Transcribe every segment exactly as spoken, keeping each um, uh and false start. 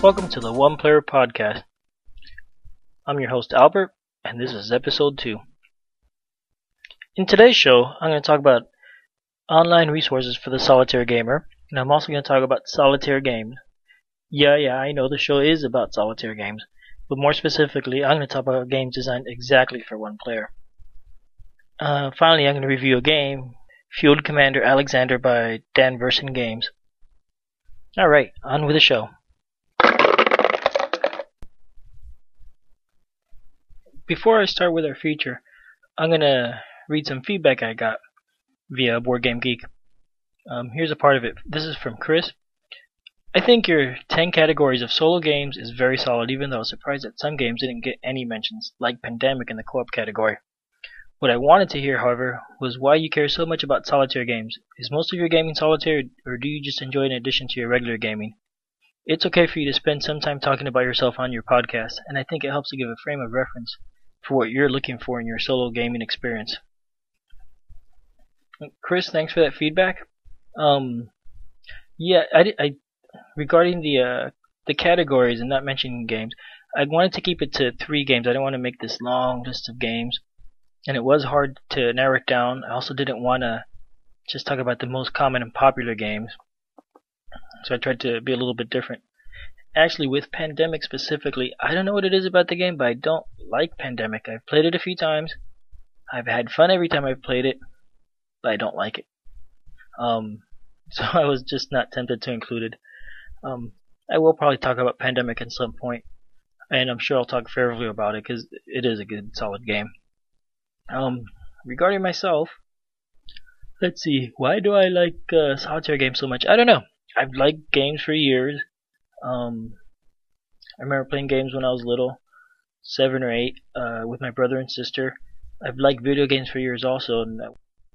Welcome to the One Player Podcast. I'm your host Albert, and this is episode two. In today's show, I'm going to talk about online resources for the solitaire gamer, and I'm also going to talk about solitaire games. Yeah, yeah, I know the show is about solitaire games, but more specifically, I'm going to talk about games designed exactly for one player. Uh, finally, I'm going to review a game, Field Commander Alexander by Dan Verssen Games. Alright, on with the show. Before I start with our feature, I'm going to read some feedback I got via BoardGameGeek. Um, here's a part of it. This is from Chris. I think your ten categories of solo games is very solid, even though I was surprised that some games didn't get any mentions, like Pandemic in the co-op category. What I wanted to hear, however, was why you care so much about solitaire games. Is most of your gaming solitaire, or do you just enjoy it in addition to your regular gaming? It's okay for you to spend some time talking about yourself on your podcast, and I think it helps to give a frame of reference for what you're looking for in your solo gaming experience. Chris, thanks for that feedback. Um, yeah, I, I regarding the uh, the categories and not mentioning games, I wanted to keep it to three games. I didn't want to make this long list of games, and it was hard to narrow it down. I also didn't want to just talk about the most common and popular games, so I tried to be a little bit different. Actually, with Pandemic specifically, I don't know what it is about the game, but I don't like Pandemic. I've played it a few times. I've had fun every time I've played it, but I don't like it. Um, so I was just not tempted to include it. Um, I will probably talk about Pandemic at some point, and I'm sure I'll talk favorably about it because it is a good, solid game. Um, regarding myself, let's see, why do I like uh, solitaire games so much? I don't know. I've liked games for years. Um, I remember playing games when I was little, seven or eight, uh, with my brother and sister. I've liked video games for years also, and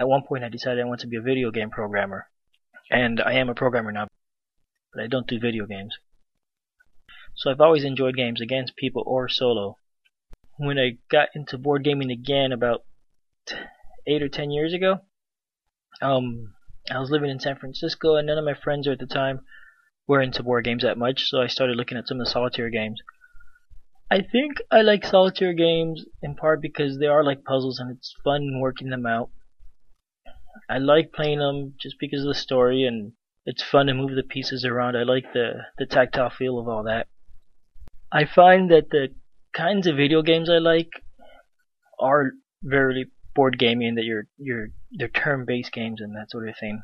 at one point I decided I want to be a video game programmer, and I am a programmer now, but I don't do video games. So I've always enjoyed games against people or solo. When I got into board gaming again about eight or ten years ago, um, I was living in San Francisco, and none of my friends at the time were into board games that much, so I started looking at some of the solitaire games. I think I like solitaire games in part because they are like puzzles and it's fun working them out. I like playing them just because of the story and it's fun to move the pieces around. I like the, the tactile feel of all that. I find that the kinds of video games I like are very board gaming, that you're, you're, they're turn-based games and that sort of thing.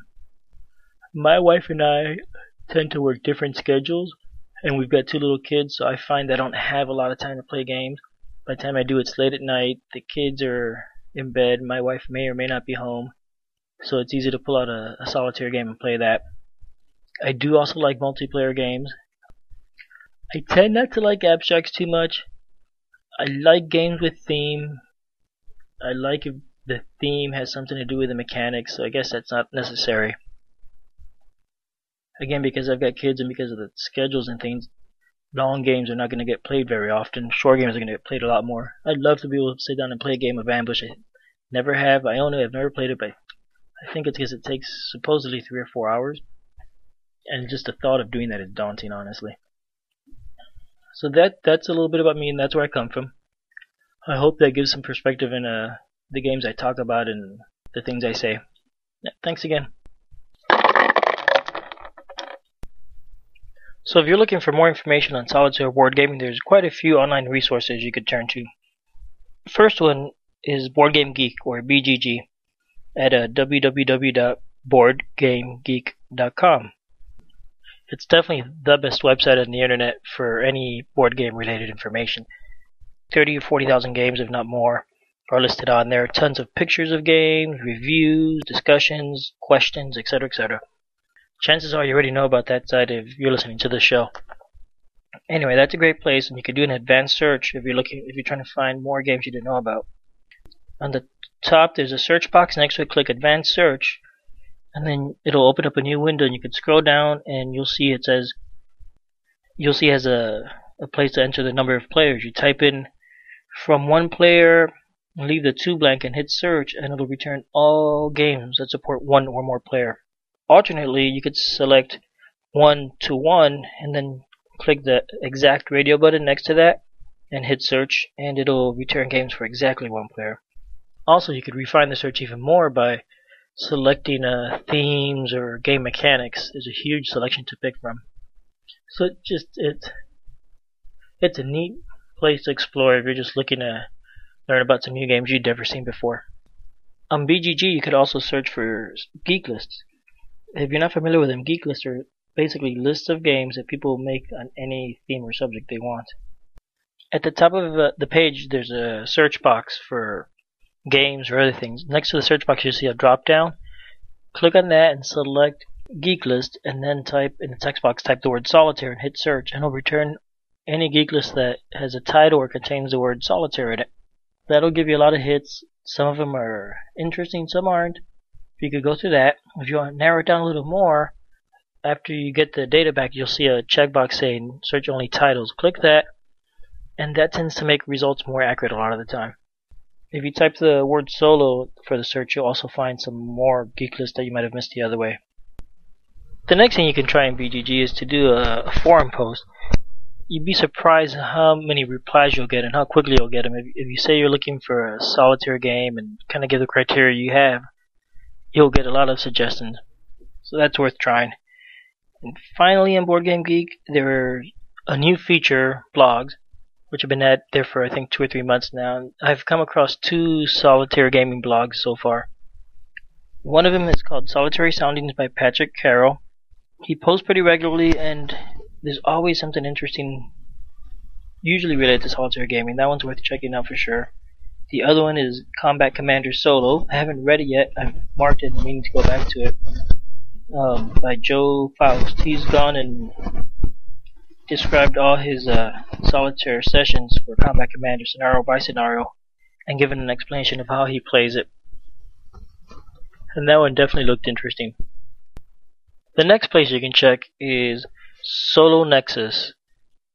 My wife and I tend to work different schedules, and we've got two little kids, so I find I don't have a lot of time to play games. By the time I do, it's late at night, the kids are in bed, my wife may or may not be home, so it's easy to pull out a, a solitaire game and play that. I do also like multiplayer games. I tend not to like abstracts too much. I like games with theme. I like if the theme has something to do with the mechanics, so I guess that's not necessary. Again, because I've got kids and because of the schedules and things, long games are not going to get played very often. Short games are going to get played a lot more. I'd love to be able to sit down and play a game of Ambush. I never have. I own it. I've never played it, but I think it's because it takes supposedly three or four hours. And just the thought of doing that is daunting, honestly. So that that's a little bit about me, and that's where I come from. I hope that gives some perspective in uh, the games I talk about and the things I say. Yeah, thanks again. So if you're looking for more information on solitaire board gaming, there's quite a few online resources you could turn to. First one is BoardGameGeek, or B G G, at uh, w w w dot board game geek dot com. It's definitely the best website on the internet for any board game related information. thirty or forty thousand games, if not more, are listed on there. Tons of pictures of games, reviews, discussions, questions, et cetera, et cetera. Chances are you already know about that site if you're listening to this show. Anyway, that's a great place, and you can do an advanced search if you're looking, if you're trying to find more games you didn't know about. On the top, there's a search box. Next to it, click Advanced Search, and then it'll open up a new window, and you can scroll down, and you'll see it says, you'll see it has a, a place to enter the number of players. You type in from one player, leave the two blank, and hit Search, and it'll return all games that support one or more player. Alternately, you could select one to one and then click the exact radio button next to that and hit search, and it'll return games for exactly one player. Also, you could refine the search even more by selecting uh, themes or game mechanics. There's a huge selection to pick from. So it just it's it's a neat place to explore if you're just looking to learn about some new games you'd never seen before. On B G G, you could also search for geek lists. If you're not familiar with them, geek lists are basically lists of games that people make on any theme or subject they want. At the top of uh, the page, there's a search box for games or other things. Next to the search box, you'll see a drop down. Click on that and select geek list, and then type in the text box, type the word solitaire and hit search, and it'll return any geek list that has a title or contains the word solitaire in it. That'll give you a lot of hits. Some of them are interesting, some aren't. You could go through that. If you want to narrow it down a little more, after you get the data back, you'll see a checkbox saying search only titles. Click that, and that tends to make results more accurate a lot of the time. If you type the word solo for the search, you'll also find some more geek lists that you might have missed the other way. The next thing you can try in B G G is to do a, a forum post. You'd be surprised how many replies you'll get and how quickly you'll get them. If, if you say you're looking for a solitaire game and kind of give the criteria you have, you'll get a lot of suggestions. So that's worth trying. And finally, on BoardGameGeek, there's a new feature, blogs, which have been at there for I think two or three months now. I've come across two solitaire gaming blogs so far. One of them is called Solitaire Soundings by Patrick Carroll. He posts pretty regularly, and there's always something interesting, usually related to solitaire gaming. That one's worth checking out for sure. The other one is Combat Commander Solo. I haven't read it yet. I've marked it and meaning to go back to it. Um, by Joe Faust. He's gone and described all his uh, solitaire sessions for Combat Commander scenario by scenario and given an explanation of how he plays it. And that one definitely looked interesting. The next place you can check is Solo Nexus.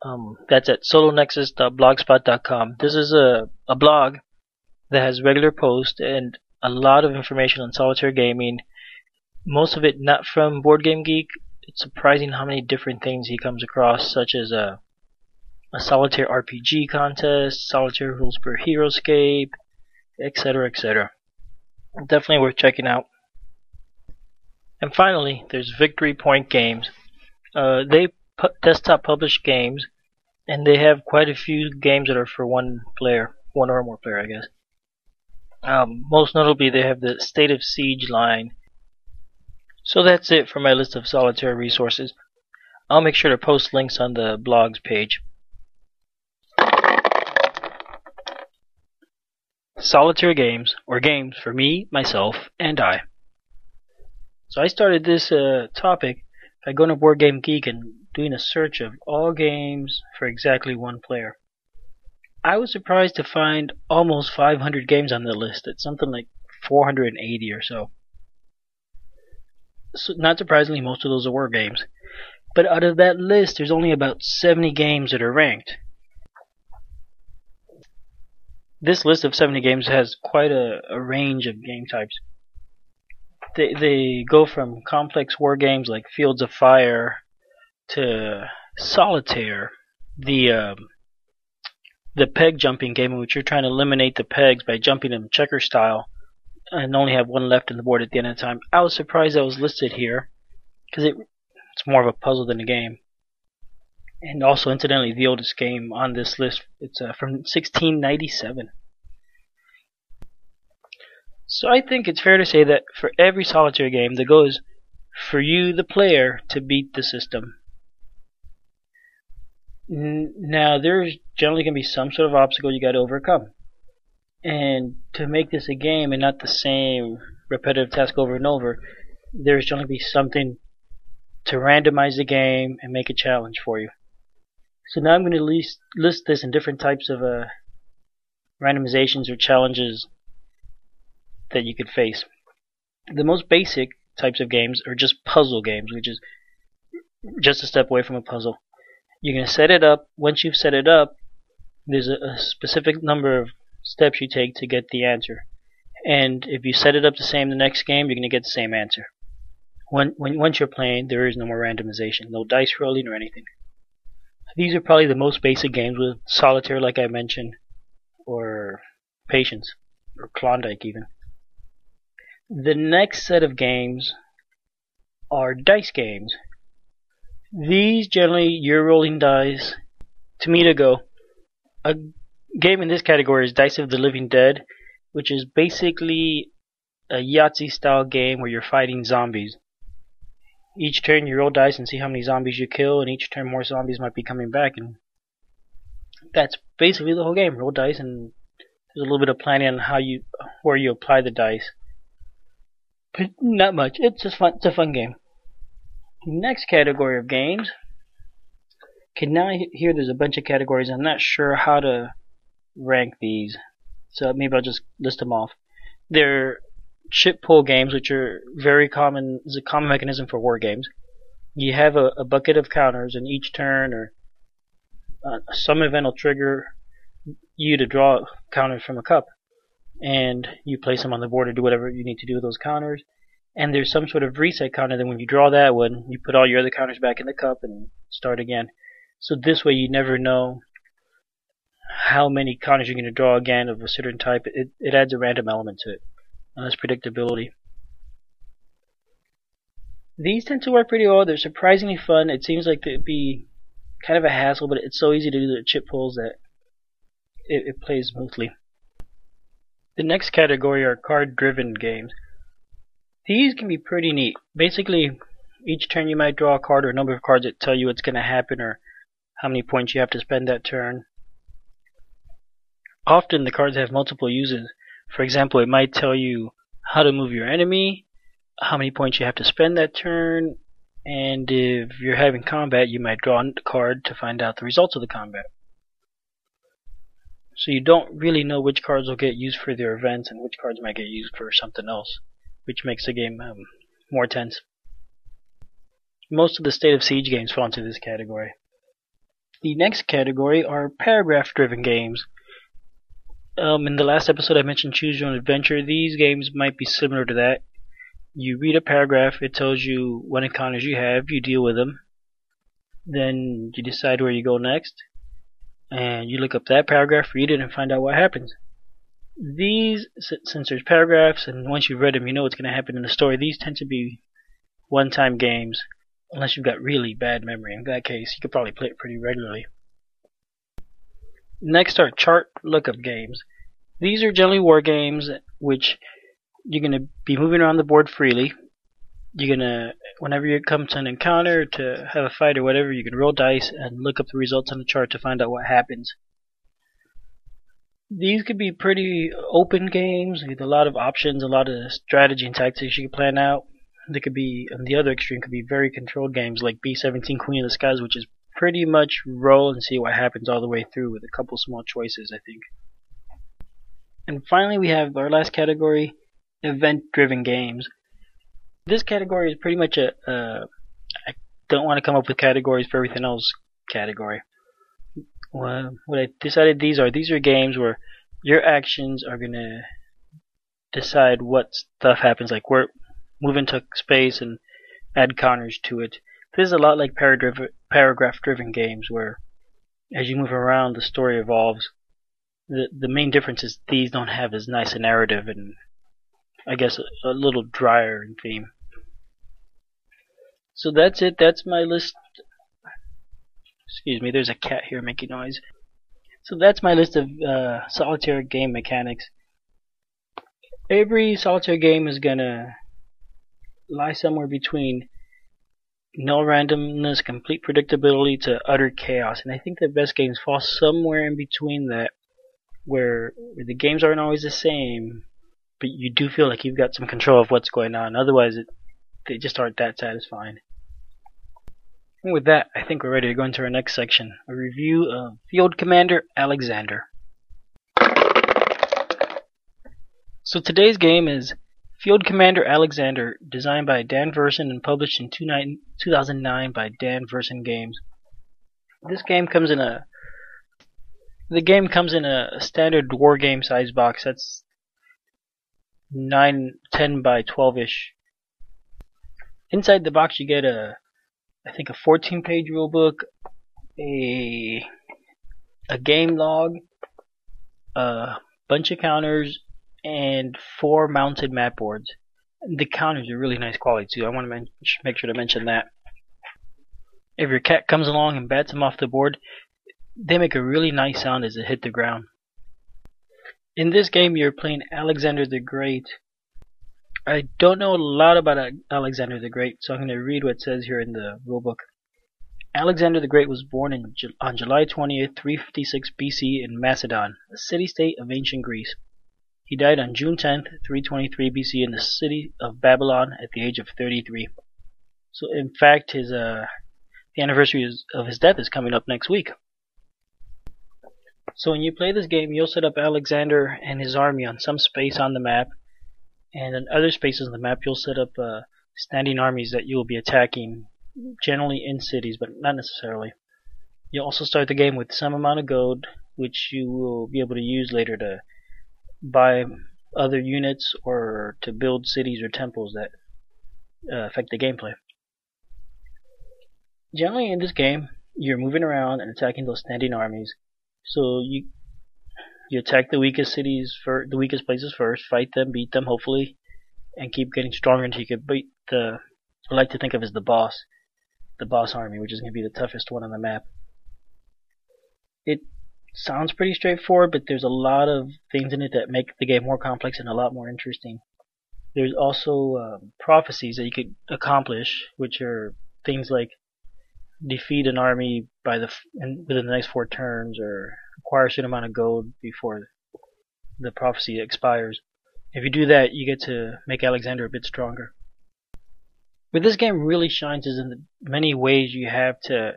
Um, that's at solo nexus dot blogspot dot com. This is a, a blog that has regular posts and a lot of information on solitaire gaming. Most of it not from BoardGameGeek. It's surprising how many different things he comes across, such as a, a solitaire R P G contest, solitaire rules for Heroscape, et cetera, et cetera. Definitely worth checking out. And finally, there's Victory Point Games. Uh, they pu- desktop publish games, and they have quite a few games that are for one player, one or more player, I guess. Um, most notably, they have the State of Siege line. So that's it for my list of solitaire resources. I'll make sure to post links on the blogs page. Solitaire games, or games for me, myself, and I. So I started this uh, topic by going to BoardGameGeek and doing a search of all games for exactly one player. I was surprised to find almost five hundred games on the list. It's something like four hundred eighty or so. So not surprisingly, most of those are war games. But out of that list, there's only about seventy games that are ranked. This list of seventy games has quite a, a range of game types. They, they go from complex war games like Fields of Fire to solitaire, the um, the peg jumping game in which you're trying to eliminate the pegs by jumping them checker style, and only have one left on the board at the end of the time. I was surprised that was listed here, because it, it's more of a puzzle than a game. And also, incidentally, the oldest game on this list, it's uh, from sixteen ninety-seven. So I think it's fair to say that for every solitaire game, the goal is for you, the player, to beat the system. Now, there's generally going to be some sort of obstacle you got to overcome. And to make this a game and not the same repetitive task over and over, there's going to be something to randomize the game and make a challenge for you. So now I'm going to list, list this in different types of uh, randomizations or challenges that you could face. The most basic types of games are just puzzle games, which is just a step away from a puzzle. You're going to set it up. Once you've set it up, there's a, a specific number of steps you take to get the answer, and if you set it up the same the next game, you're going to get the same answer. When, when once you're playing, there is no more randomization, no dice rolling or anything. These are probably the most basic games, with Solitaire, like I mentioned, or Patience, or Klondike even. The next set of games are dice games. These generally, you're rolling dice. To me to go, a game in this category is Dice of the Living Dead, which is basically a Yahtzee style game where you're fighting zombies. Each turn you roll dice and see how many zombies you kill, and each turn more zombies might be coming back, and that's basically the whole game. Roll dice, and there's a little bit of planning on how you, where you apply the dice. But not much. It's just fun. It's a fun game. The next category of games. Okay, now here there's a bunch of categories. I'm not sure how to rank these, so maybe I'll just list them off. They're chip pool games, which are very common. Is a common mechanism for war games. You have a, a bucket of counters, and each turn or uh, some event will trigger you to draw counters from a cup, and you place them on the board or do whatever you need to do with those counters. And there's some sort of reset counter. Then when you draw that one, you put all your other counters back in the cup and start again. So this way, you never know how many counters you're going to draw again of a certain type. It it adds a random element to it, and that's predictability. These tend to work pretty well. They're surprisingly fun. It seems like it'd be kind of a hassle, but it's so easy to do the chip pulls that it, it plays smoothly. The next category are card-driven games. These can be pretty neat. Basically, each turn you might draw a card or a number of cards that tell you what's going to happen or how many points you have to spend that turn. Often the cards have multiple uses. For example, it might tell you how to move your enemy, how many points you have to spend that turn, and if you're having combat, you might draw a card to find out the results of the combat. So you don't really know which cards will get used for their events and which cards might get used for something else, which makes the game um, more tense. Most of the State of Siege games fall into this category. The next category are paragraph-driven games. Um, in the last episode I mentioned Choose Your Own Adventure. These games might be similar to that. You read a paragraph, it tells you what encounters you have, you deal with them. Then you decide where you go next. And you look up that paragraph, read it, and find out what happens. These, since there's paragraphs, and once you've read them you know what's going to happen in the story, these tend to be one-time games. Unless you've got really bad memory. In that case, you could probably play it pretty regularly. Next are chart lookup games. These are generally war games, which you're going to be moving around the board freely. You're going to, whenever you come to an encounter, to have a fight or whatever, you can roll dice and look up the results on the chart to find out what happens. These could be pretty open games with a lot of options, a lot of strategy and tactics you can plan out. They could be, on the other extreme, could be very controlled games like B seventeen Queen of the Skies, which is pretty much roll and see what happens all the way through with a couple small choices, I think. And finally, we have our last category, event-driven games. This category is pretty much a, uh, I don't want to come up with categories for everything else category. Well, what I decided these are, these are games where your actions are going to decide what stuff happens, like where move into space and add counters to it. This is a lot like paragraph-driven games where as you move around the story evolves. The the main difference is these don't have as nice a narrative and I guess a, a little drier in theme. So that's it. That's my list. Excuse me, there's a cat here making noise. So that's my list of uh, Solitaire game mechanics. Every Solitaire game is going to lie somewhere between no randomness, complete predictability, to utter chaos. And I think the best games fall somewhere in between that, where the games aren't always the same, but you do feel like you've got some control of what's going on. Otherwise, it, they just aren't that satisfying. And with that, I think we're ready to go into our next section, a review of Field Commander Alexander. So today's game is Field Commander Alexander, designed by Dan Verssen and published in two thousand nine by Dan Verssen Games. This game comes in a the game comes in a standard war game size box that's nine, ten by twelve-ish. Inside the box you get a I think a fourteen page rule book, a a game log, a bunch of counters, and four mounted mat boards. The counters are really nice quality too. I want to men- make sure to mention that. If your cat comes along and bats them off the board, they make a really nice sound as it hit the ground. In this game, you're playing Alexander the Great. I don't know a lot about Alexander the Great, so I'm going to read what it says here in the rulebook. Alexander the Great was born in, on July twentieth, three fifty-six B C in Macedon, a city-state of ancient Greece. He died on June tenth, three twenty-three B C in the city of Babylon at the age of thirty-three. So in fact, his uh, the anniversary of his death is coming up next week. So when you play this game, you'll set up Alexander and his army on some space on the map, and in other spaces on the map, you'll set up uh, standing armies that you'll be attacking, generally in cities, but not necessarily. You'll also start the game with some amount of gold, which you will be able to use later to buy other units or to build cities or temples that uh, affect the gameplay. Generally in this game, you're moving around and attacking those standing armies. So you you attack the weakest cities, for the weakest places first, fight them, beat them hopefully, and keep getting stronger until you can beat the, I like to think of as the boss, the boss army, which is going to be the toughest one on the map. It sounds pretty straightforward, but there's a lot of things in it that make the game more complex and a lot more interesting. There's also um, prophecies that you could accomplish, which are things like defeat an army by the f within the next four turns, or acquire a certain amount of gold before the prophecy expires. If you do that, you get to make Alexander a bit stronger. But this game really shines is in the many ways you have to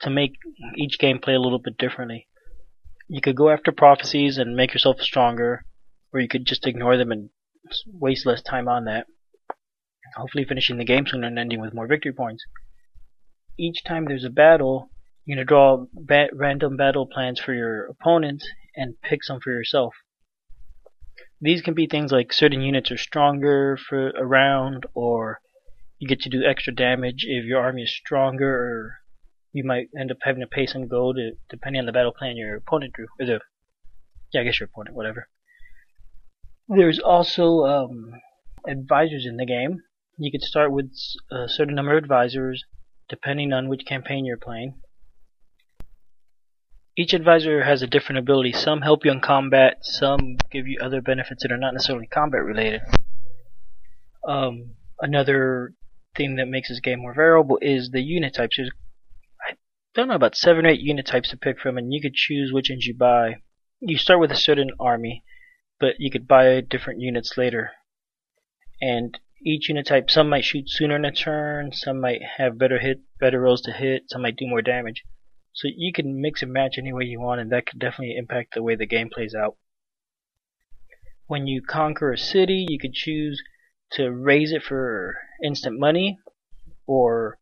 to make each game play a little bit differently. You could go after prophecies and make yourself stronger, or you could just ignore them and waste less time on that, hopefully finishing the game sooner and ending with more victory points. Each time there's a battle, you're going to draw ba random battle plans for your opponents and pick some for yourself. These can be things like certain units are stronger for a round, or you get to do extra damage if your army is stronger, or you might end up having to pay some gold to, depending on the battle plan your opponent drew. Or the, yeah, I guess your opponent, whatever. There's also um, advisors in the game. You could start with a certain number of advisors, depending on which campaign you're playing. Each advisor has a different ability. Some help you in combat, some give you other benefits that are not necessarily combat related. Um, another thing that makes this game more variable is the unit types. There's, I don't know, about seven or eight unit types to pick from, and you could choose which ones you buy. You start with a certain army, but you could buy different units later. And each unit type, some might shoot sooner in a turn, some might have better hit, better rolls to hit, some might do more damage. So you can mix and match any way you want, and that could definitely impact the way the game plays out. When you conquer a city, you could choose to raise it for instant money, or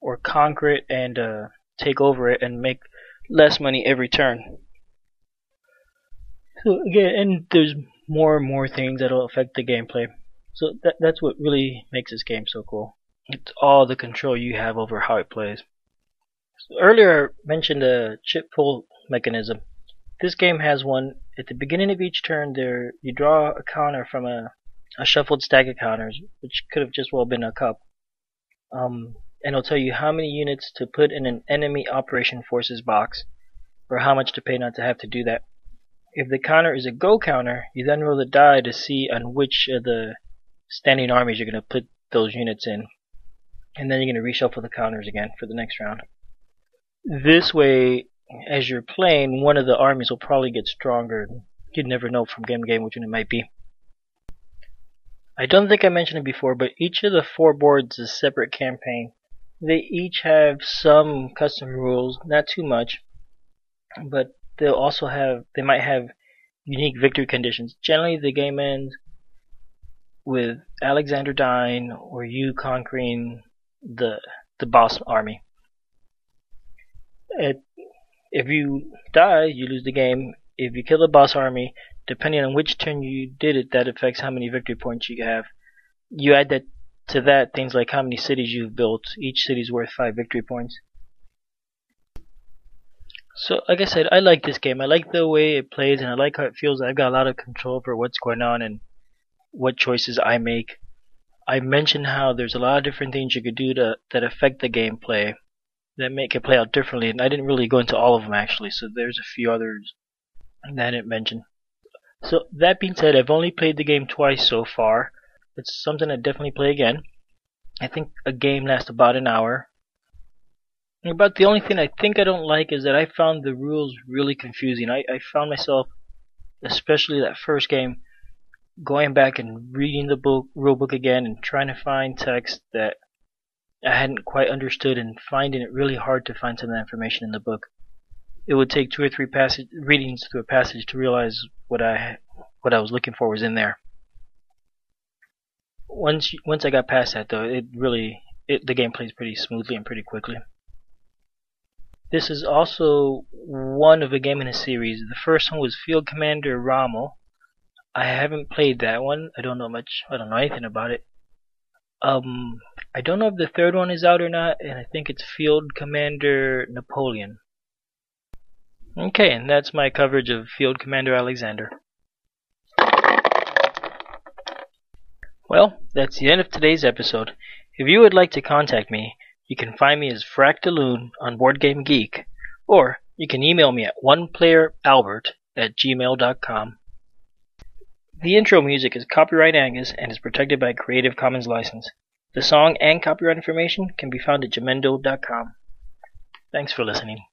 or conquer it and uh, take over it and make less money every turn. So again, and there's more and more things that'll affect the gameplay. So that, that's what really makes this game so cool. It's all the control you have over how it plays. So earlier I mentioned a chip pull mechanism. This game has one. At the beginning of each turn, there you draw a counter from a, a shuffled stack of counters, which could have just well been a cup. Um, and it'll tell you how many units to put in an enemy operation forces box, or how much to pay not to have to do that. If the counter is a go counter, you then roll the die to see on which of the standing armies you're going to put those units in, and then you're going to reshuffle the counters again for the next round. This way, as you're playing, one of the armies will probably get stronger. You'd never know from game to game which one it might be. I don't think I mentioned it before, but each of the four boards is a separate campaign. They each have some custom rules, not too much, but they'll also have, they might have unique victory conditions. Generally, the game ends with Alexander dying or you conquering the the boss army. It, if you die, you lose the game. If you kill the boss army, depending on which turn you did it, that affects how many victory points you have. You add that to that things like how many cities you've built. Each city's worth five victory points. So, like I said, I like this game. I like the way it plays, and I like how it feels. I've got a lot of control for what's going on and what choices I make. I mentioned how there's a lot of different things you could do to that affect the gameplay, that make it play out differently, and I didn't really go into all of them, actually, so there's a few others that I didn't mention. So, that being said, I've only played the game twice so far. It's something I'd definitely play again. I think a game lasts about an hour. And about the only thing I think I don't like is that I found the rules really confusing. I, I found myself, especially that first game, going back and reading the book, rule book again and trying to find text that I hadn't quite understood and finding it really hard to find some of that information in the book. It would take two or three passage, readings through a passage to realize what I what I was looking for was in there. Once once I got past that, though, it really it, the game plays pretty smoothly and pretty quickly. This is also one of a game in a series. The first one was Field Commander Rommel. I haven't played that one. I don't know much. I don't know anything about it. Um, I don't know if the third one is out or not, and I think it's Field Commander Napoleon. Okay, and that's my coverage of Field Commander Alexander. Well, that's the end of today's episode. If you would like to contact me, you can find me as Fractaloon on BoardGameGeek, or you can email me at one player albert at gmail dot com. The intro music is copyright Angus and is protected by a Creative Commons license. The song and copyright information can be found at jamendo dot com. Thanks for listening.